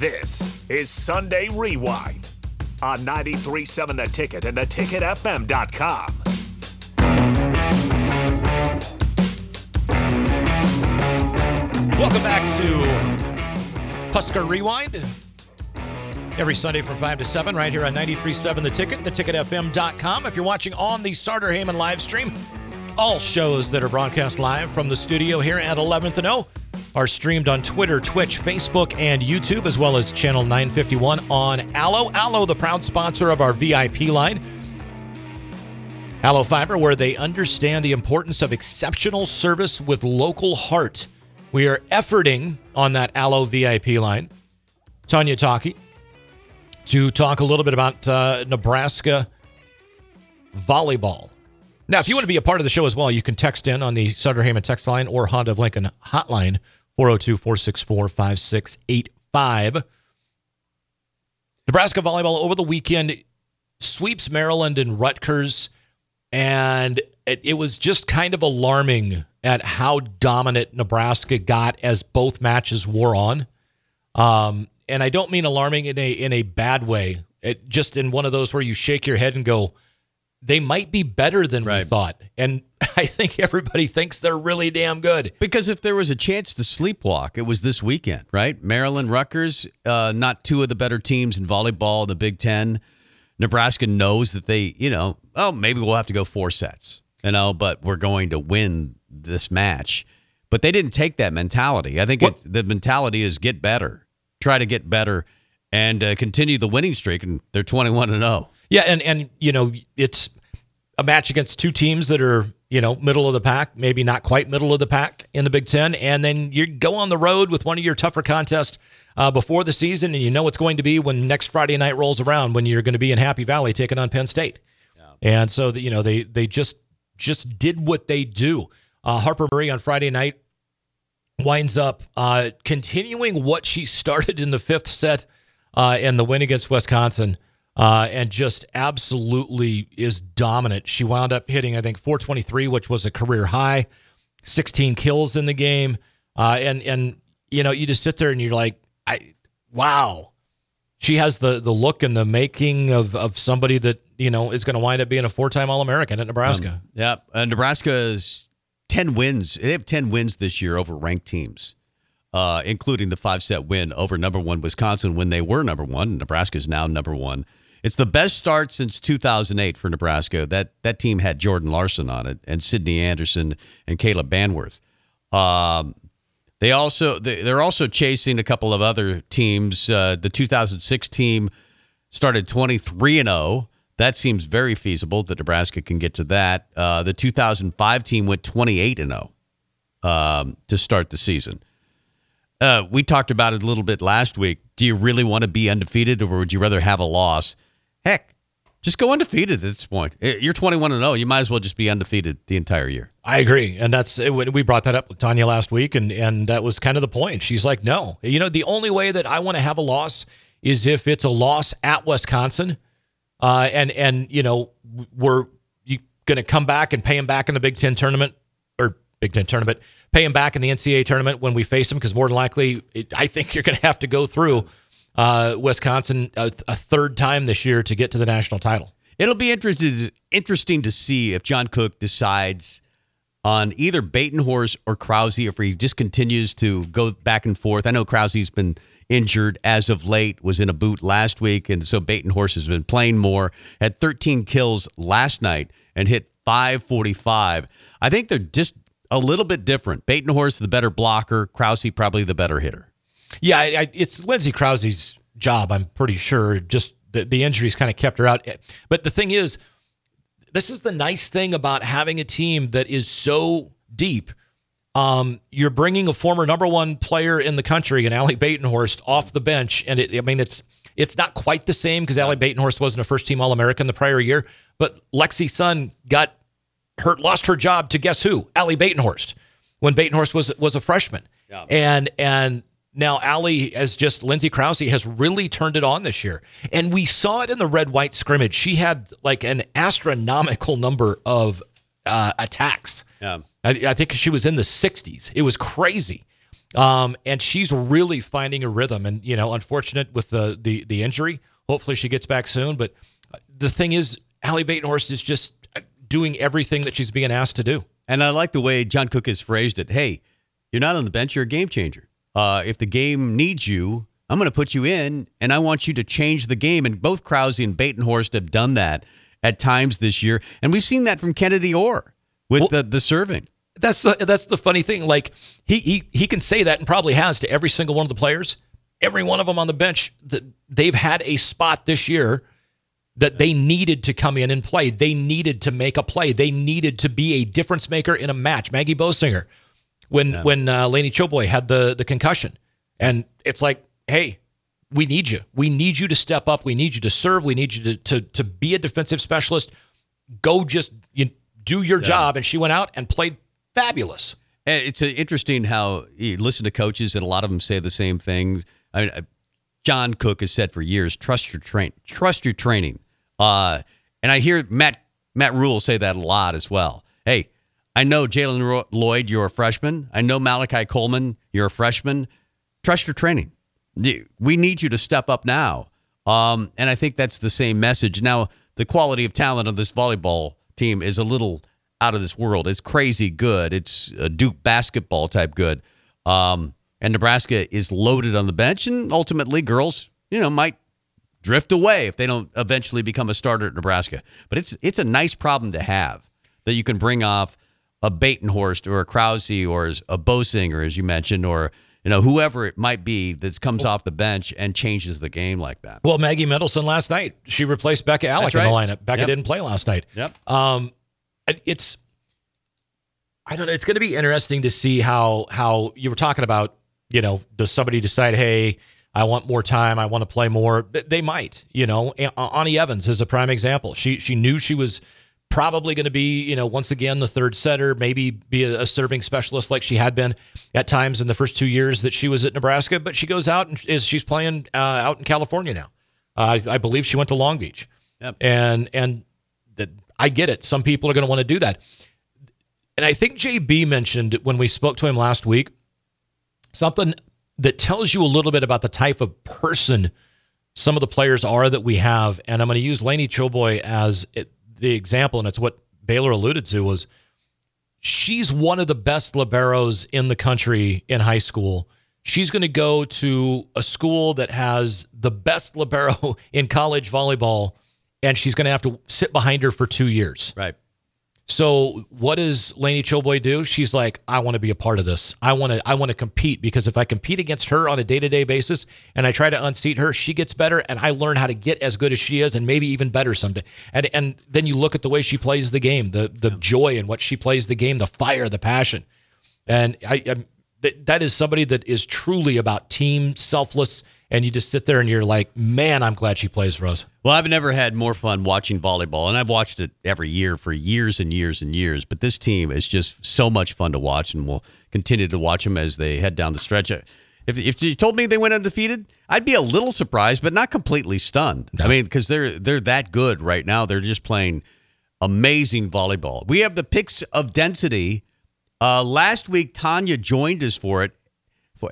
This is Sunday Rewind on 93.7 The Ticket and theticketfm.com. Welcome back to Husker Rewind. Every Sunday from 5 to 7 right here on 93.7 The Ticket, theticketfm.com. If you're watching on the Sarder-Hayman live stream, all shows that are broadcast live from the studio here at 11th and O are streamed on Twitter, Twitch, Facebook, and YouTube, as well as Channel 951 on Allo. Allo, the proud sponsor of our VIP line. Allo Fiber, where they understand the importance of exceptional service with local heart. We are efforting on that Allo VIP line. Tonya Taki, to talk a little bit about Nebraska volleyball. Now, if you want to be a part of the show as well, you can text in on the Sutter-Hayman text line or Honda of Lincoln hotline, 402-464-5685. Nebraska volleyball over the weekend sweeps Maryland and Rutgers, and it was just kind of alarming at how dominant Nebraska got as both matches wore on. And I don't mean alarming in a bad way. It just in one of those where you shake your head and go, they might be better than we thought. And I think everybody thinks they're really damn good. Because if there was a chance to sleepwalk, it was this weekend, right? Maryland, Rutgers, not two of the better teams in volleyball, the Big Ten. Nebraska knows that they, maybe we'll have to go four sets, but we're going to win this match. But they didn't take that mentality. I think the mentality is get better, try to get better, and continue the winning streak, and they're 21-0. Yeah, and it's a match against two teams that are, middle of the pack, maybe not quite middle of the pack in the Big Ten, and then you go on the road with one of your tougher contests before the season, and you know it's going to be when next Friday night rolls around when you're going to be in Happy Valley taking on Penn State. Yeah. And so, they just did what they do. Harper Murray on Friday night winds up continuing what she started in the fifth set and the win against Wisconsin. And just absolutely is dominant. She wound up hitting, I think, 423, which was a career high, 16 kills in the game. And you just sit there and you're like, wow. She has the look and the making of somebody that, is going to wind up being a four-time All-American at Nebraska. Yeah. Nebraska's 10 wins. They have 10 wins this year over ranked teams, including the five-set win over number one Wisconsin when they were number one. Nebraska's now number one. It's the best start since 2008 for Nebraska. That team had Jordan Larson on it and Sidney Anderson and Caleb Banworth. They're also chasing a couple of other teams. The 2006 team started 23-0. That seems very feasible that Nebraska can get to that. The 2005 team went 28-0 to start the season. We talked about it a little bit last week. Do you really want to be undefeated, or would you rather have a loss? Heck, just go undefeated at this point. You're 21-0. You might as well just be undefeated the entire year. I agree, and we brought that up with Tonya last week, and that was kind of the point. She's like, no. The only way that I want to have a loss is if it's a loss at Wisconsin, and we're going to come back and pay them back in the Big Ten tournament, or Big Ten tournament, pay them back in the NCAA tournament when we face them, because more than likely, I think you're going to have to go through Wisconsin a third time this year to get to the national title. It'll be interesting to see if John Cook decides on either Batenhorst or Krause, if he just continues to go back and forth. I know Krause's been injured as of late, was in a boot last week, and so Batenhorst has been playing more, had 13 kills last night and hit 545. I think they're just a little bit different. Batenhorst, the better blocker. Krause, probably the better hitter. Yeah, it's Lindsey Krause's job, I'm pretty sure. Just the injuries kind of kept her out. But the thing is, this is the nice thing about having a team that is so deep. You're bringing a former number one player in the country, and Allie Batenhorst, off the bench. And it's not quite the same, because Allie Batenhorst wasn't a first-team All-American the prior year. But Lexi Sun got hurt, lost her job to guess who? Allie Batenhorst, when Batenhorst was a freshman. Yeah. And now Allie, as just Lindsey Krause, has really turned it on this year. And we saw it in the red-white scrimmage. She had like an astronomical number of attacks. Yeah. I think she was in the 60s. It was crazy. And she's really finding a rhythm. And, you know, unfortunate with the injury. Hopefully she gets back soon. But the thing is, Allie Batenhorst is just doing everything that she's being asked to do. And I like the way John Cook has phrased it. Hey, you're not on the bench. You're a game changer. If the game needs you, I'm going to put you in, and I want you to change the game. And both Krause and Batenhorst have done that at times this year. And we've seen that from Kennedy Orr with the serving. That's the funny thing. Like he can say that, and probably has, to every single one of the players, every one of them on the bench, that they've had a spot this year that they needed to come in and play. They needed to make a play. They needed to be a difference maker in a match. Maggie Bosinger, when Laney Choboy had the concussion, and it's like, hey, we need you. We need you to step up. We need you to serve. We need you to be a defensive specialist. Go just do your job. And she went out and played fabulous. And it's interesting how you listen to coaches, and a lot of them say the same thing. I mean, John Cook has said for years, trust your training. And I hear Matt Rhule say that a lot as well. Hey, I know Jalen Lloyd, you're a freshman. I know Malachi Coleman, you're a freshman. Trust your training. We need you to step up now. And I think that's the same message. Now, the quality of talent on this volleyball team is a little out of this world. It's crazy good. It's a Duke basketball type good. And Nebraska is loaded on the bench, and ultimately girls, might drift away if they don't eventually become a starter at Nebraska. But it's a nice problem to have, that you can bring off a Batenhorst or a Krause or a Bosinger, as you mentioned, or whoever it might be that comes off the bench and changes the game like that. Well, Maggie Mendelson last night, she replaced Becca Alec in the lineup. Becca didn't play last night. Yep. I don't know. It's going to be interesting to see how you were talking about, does somebody decide, hey, I want more time. I want to play more. They might, Ani Evans is a prime example. She knew she was probably going to be, once again, the third setter, maybe be a serving specialist like she had been at times in the first 2 years that she was at Nebraska. But she goes out and she's playing out in California now. I believe she went to Long Beach. Yep. And I get it. Some people are going to want to do that. And I think JB mentioned when we spoke to him last week, something that tells you a little bit about the type of person some of the players are that we have. And I'm going to use Laney Choboy as the example, and it's what Baylor alluded to, was she's one of the best liberos in the country in high school. She's going to go to a school that has the best libero in college volleyball, and she's going to have to sit behind her for 2 years. Right. So what does Laney Choboy do? She's like, I want to be a part of this. I want to compete, because if I compete against her on a day-to-day basis and I try to unseat her, she gets better, and I learn how to get as good as she is and maybe even better someday. And then you look at the way she plays the game, the joy in what she plays the game, the fire, the passion. And that is somebody that is truly about team, selfless, and you just sit there and you're like, man, I'm glad she plays for us. Well, I've never had more fun watching volleyball, and I've watched it every year for years and years and years. But this team is just so much fun to watch, and we'll continue to watch them as they head down the stretch. If you told me they went undefeated, I'd be a little surprised, but not completely stunned. No. I mean, because they're that good right now. They're just playing amazing volleyball. We have the picks of density. Last week, Tonya joined us for it.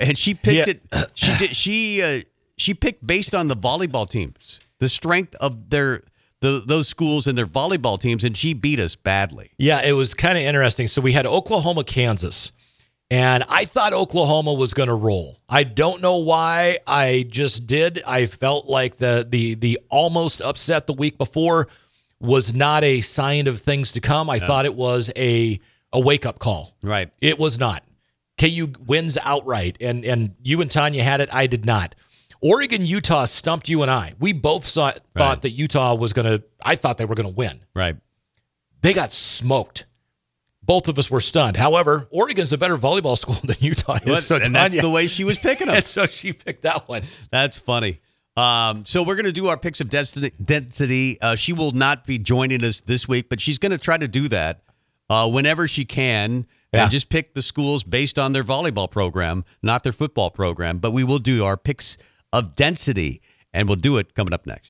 And she picked it. She picked based on the volleyball teams, the strength of those schools and their volleyball teams, and she beat us badly. Yeah, it was kind of interesting. So we had Oklahoma, Kansas, and I thought Oklahoma was going to roll. I don't know why. I just did. I felt like the almost upset the week before was not a sign of things to come. I thought it was a wake up call. Right. It was not. KU wins outright, and you and Tonya had it. I did not. Oregon, Utah stumped you and I. We both thought that Utah was going to – I thought they were going to win. Right. They got smoked. Both of us were stunned. However, Oregon's a better volleyball school than Utah is. So and Tonya, that's the way she was picking them. And so she picked that one. That's funny. So we're going to do our picks of density. She will not be joining us this week, but she's going to try to do that whenever she can. Yeah. And just pick the schools based on their volleyball program, not their football program. But we will do our picks of density, and we'll do it coming up next.